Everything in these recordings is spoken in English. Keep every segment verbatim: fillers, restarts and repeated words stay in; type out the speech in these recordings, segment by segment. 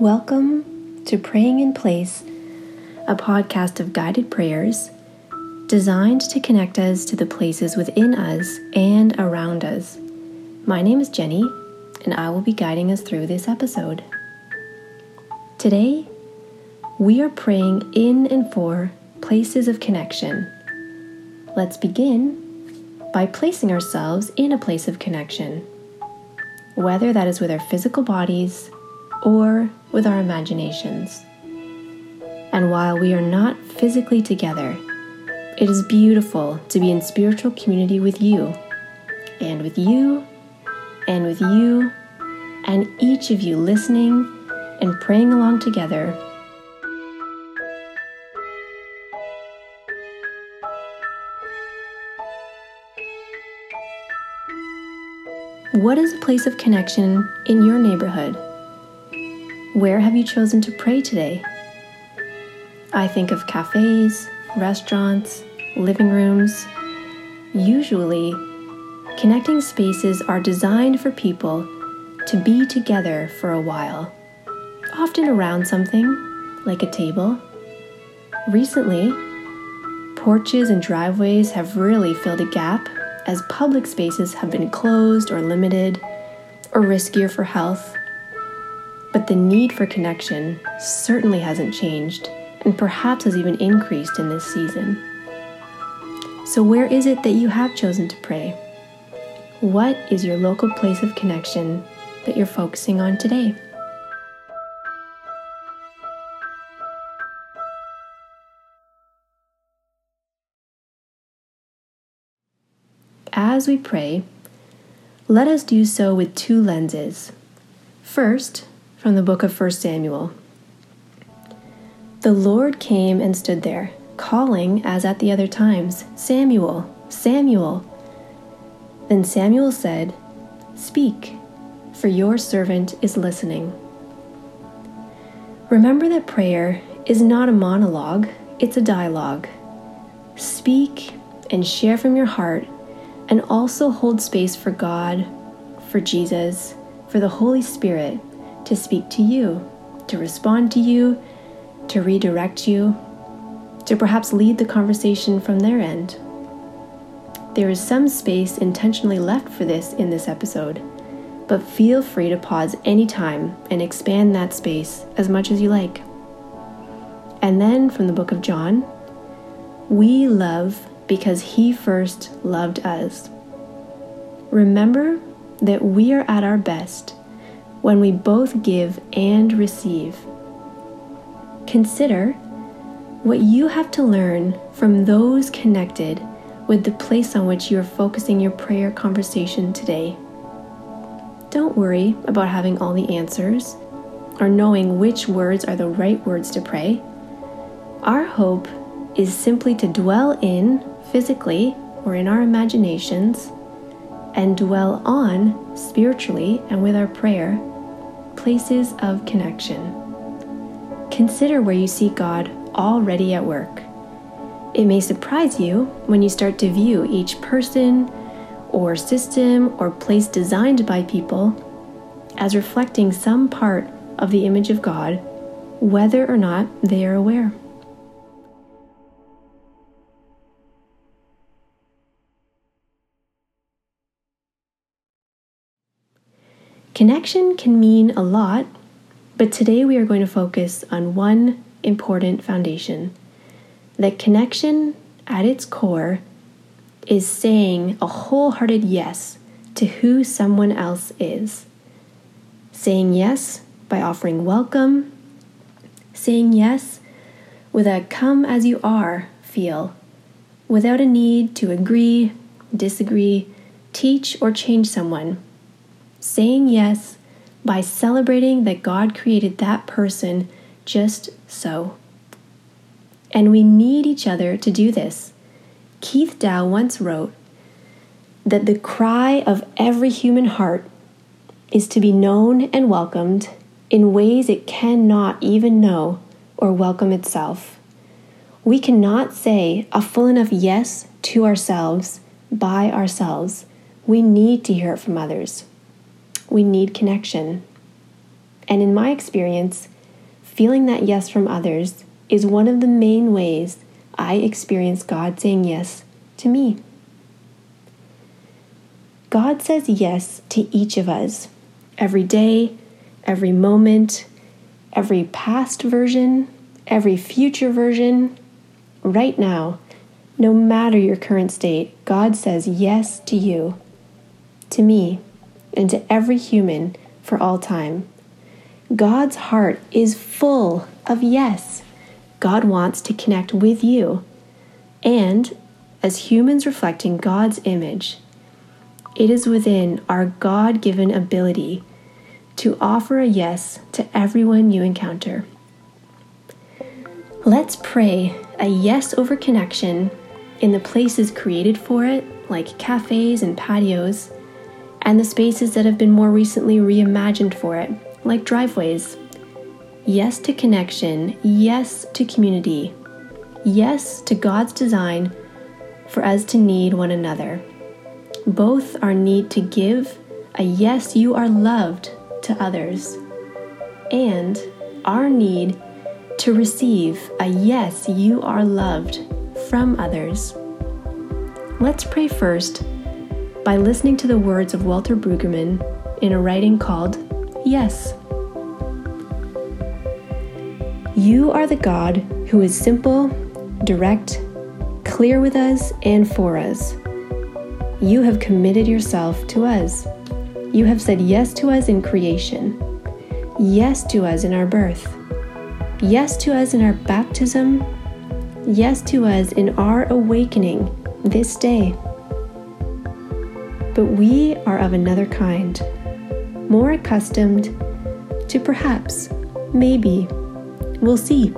Welcome to Praying in Place, a podcast of guided prayers designed to connect us to the places within us and around us. My name is Jenny, and I will be guiding us through this episode. Today, we are praying in and for places of connection. Let's begin by placing ourselves in a place of connection, whether that is with our physical bodies or with our imaginations. And while we are not physically together, it is beautiful to be in spiritual community with you, and with you, and with you, and each of you listening and praying along together. What is a place of connection in your neighborhood? Where have you chosen to pray today? I think of cafes, restaurants, living rooms. Usually, connecting spaces are designed for people to be together for a while, often around something, like a table. Recently, porches and driveways have really filled a gap as public spaces have been closed or limited or riskier for health. But the need for connection certainly hasn't changed, and perhaps has even increased in this season. So where is it that you have chosen to pray? What is your local place of connection that you're focusing on today? As we pray, let us do so with two lenses. First, from the book of First Samuel. The Lord came and stood there, calling as at the other times, "Samuel, Samuel." Then Samuel said, "Speak, for your servant is listening." Remember that prayer is not a monologue, it's a dialogue. Speak and share from your heart, and also hold space for God, for Jesus, for the Holy Spirit, to speak to you, to respond to you, to redirect you, to perhaps lead the conversation from their end. There is some space intentionally left for this in this episode, but feel free to pause anytime and expand that space as much as you like. And then from the book of John, we love because he first loved us. Remember that we are at our best when we both give and receive. Consider what you have to learn from those connected with the place on which you are focusing your prayer conversation today. Don't worry about having all the answers or knowing which words are the right words to pray. Our hope is simply to dwell in, physically or in our imaginations, and dwell on, spiritually and with our prayer, places of connection. Consider where you see God already at work. It may surprise you when you start to view each person or system or place designed by people as reflecting some part of the image of God, whether or not they are aware. Connection can mean a lot, but today we are going to focus on one important foundation. That connection, at its core, is saying a wholehearted yes to who someone else is. Saying yes by offering welcome. Saying yes with a come as you are feel, without a need to agree, disagree, teach, or change someone. Saying yes by celebrating that God created that person just so. And we need each other to do this. Keith Dow once wrote that the cry of every human heart is to be known and welcomed in ways it cannot even know or welcome itself. We cannot say a full enough yes to ourselves by ourselves. We need to hear it from others. We need connection. And in my experience, feeling that yes from others is one of the main ways I experience God saying yes to me. God says yes to each of us, every day, every moment, every past version, every future version, right now, no matter your current state, God says yes to you, to me, and to every human for all time. God's heart is full of yes. God wants to connect with you. And as humans reflecting God's image, it is within our God-given ability to offer a yes to everyone you encounter. Let's pray a yes over connection in the places created for it, like cafes and patios, and the spaces that have been more recently reimagined for it, like driveways. Yes to connection, yes to community, yes to God's design for us to need one another. Both our need to give a yes, you are loved to others, and our need to receive a yes, you are loved from others. Let's pray first by listening to the words of Walter Brueggemann in a writing called Yes. You are the God who is simple, direct, clear with us and for us. You have committed yourself to us. You have said yes to us in creation, yes to us in our birth, yes to us in our baptism, yes to us in our awakening this day. But we are of another kind, more accustomed to perhaps, maybe, we'll see.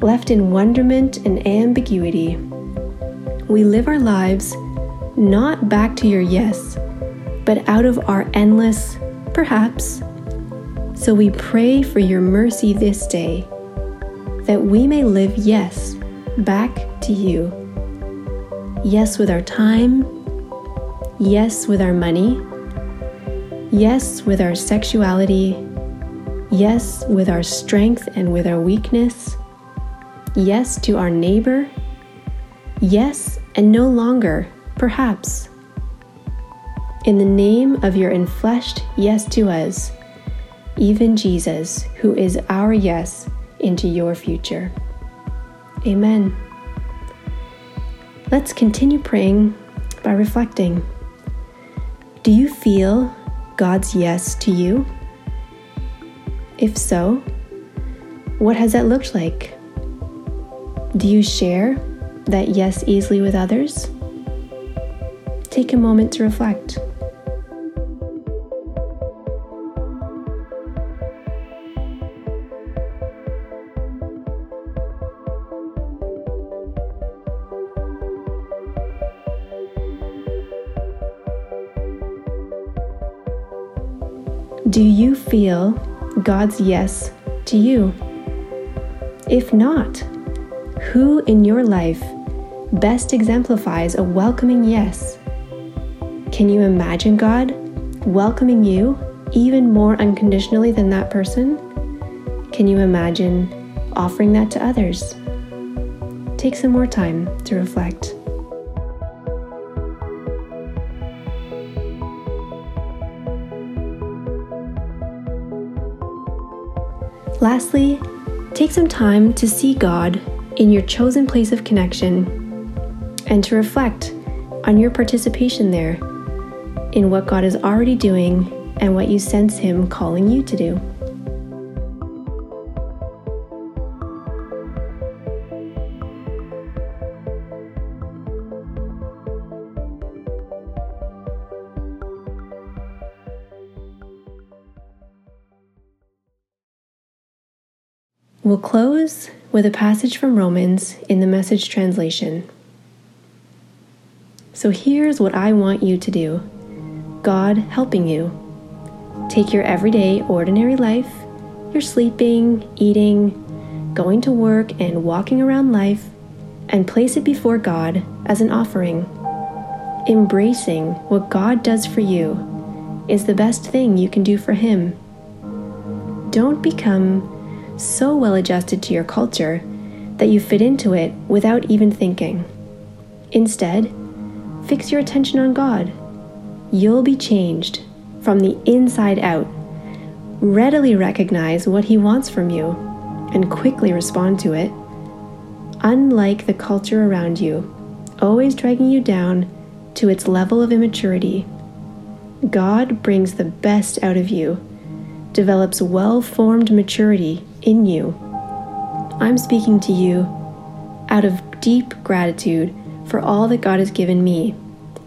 Left in wonderment and ambiguity, we live our lives not back to your yes, but out of our endless perhaps. So we pray for your mercy this day, that we may live yes back to you. Yes with our time, yes with our money, yes with our sexuality, yes with our strength and with our weakness, yes to our neighbor, yes and no longer, perhaps. In the name of your enfleshed yes to us, even Jesus, who is our yes into your future. Amen. Let's continue praying by reflecting. Do you feel God's yes to you? If so, what has that looked like? Do you share that yes easily with others? Take a moment to reflect. Do you feel God's yes to you? If not, who in your life best exemplifies a welcoming yes? Can you imagine God welcoming you even more unconditionally than that person? Can you imagine offering that to others? Take some more time to reflect. Lastly, take some time to see God in your chosen place of connection and to reflect on your participation there, in what God is already doing and what you sense Him calling you to do. We'll close with a passage from Romans in the Message translation. So here's what I want you to do, God helping you. Take your everyday, ordinary life, your sleeping, eating, going to work, and walking around life, and place it before God as an offering. Embracing what God does for you is the best thing you can do for Him. don't become so well adjusted to your culture that you fit into it without even thinking. Instead, fix your attention on God. You'll be changed from the inside out. Readily recognize what He wants from you and quickly respond to it. Unlike the culture around you, always dragging you down to its level of immaturity, God brings the best out of you, develops well-formed maturity in you. I'm speaking to you out of deep gratitude for all that God has given me,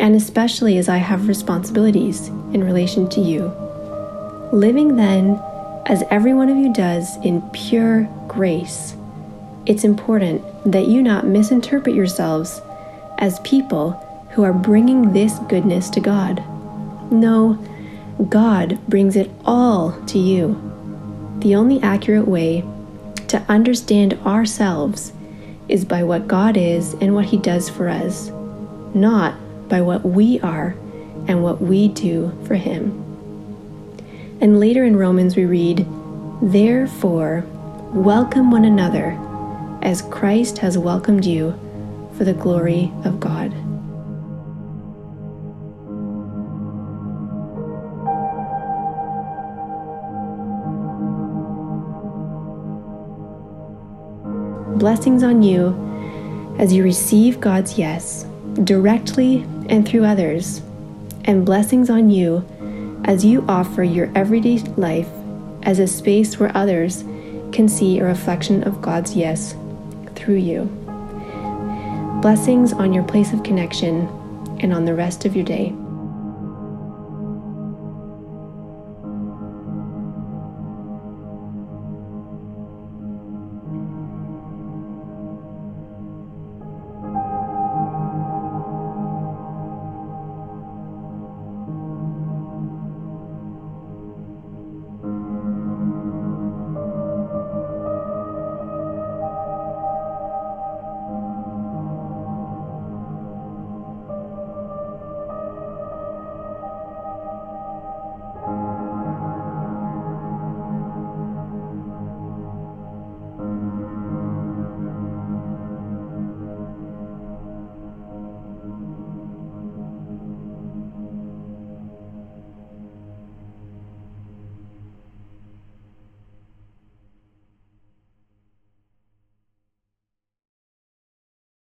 and especially as I have responsibilities in relation to you. Living then, as every one of you does, in pure grace, it's important that you not misinterpret yourselves as people who are bringing this goodness to God. No, God brings it all to you. The only accurate way to understand ourselves is by what God is and what He does for us, not by what we are and what we do for Him. And later in Romans we read, "Therefore, welcome one another as Christ has welcomed you for the glory of God." Blessings on you as you receive God's yes directly and through others, and blessings on you as you offer your everyday life as a space where others can see a reflection of God's yes through you. Blessings on your place of connection and on the rest of your day.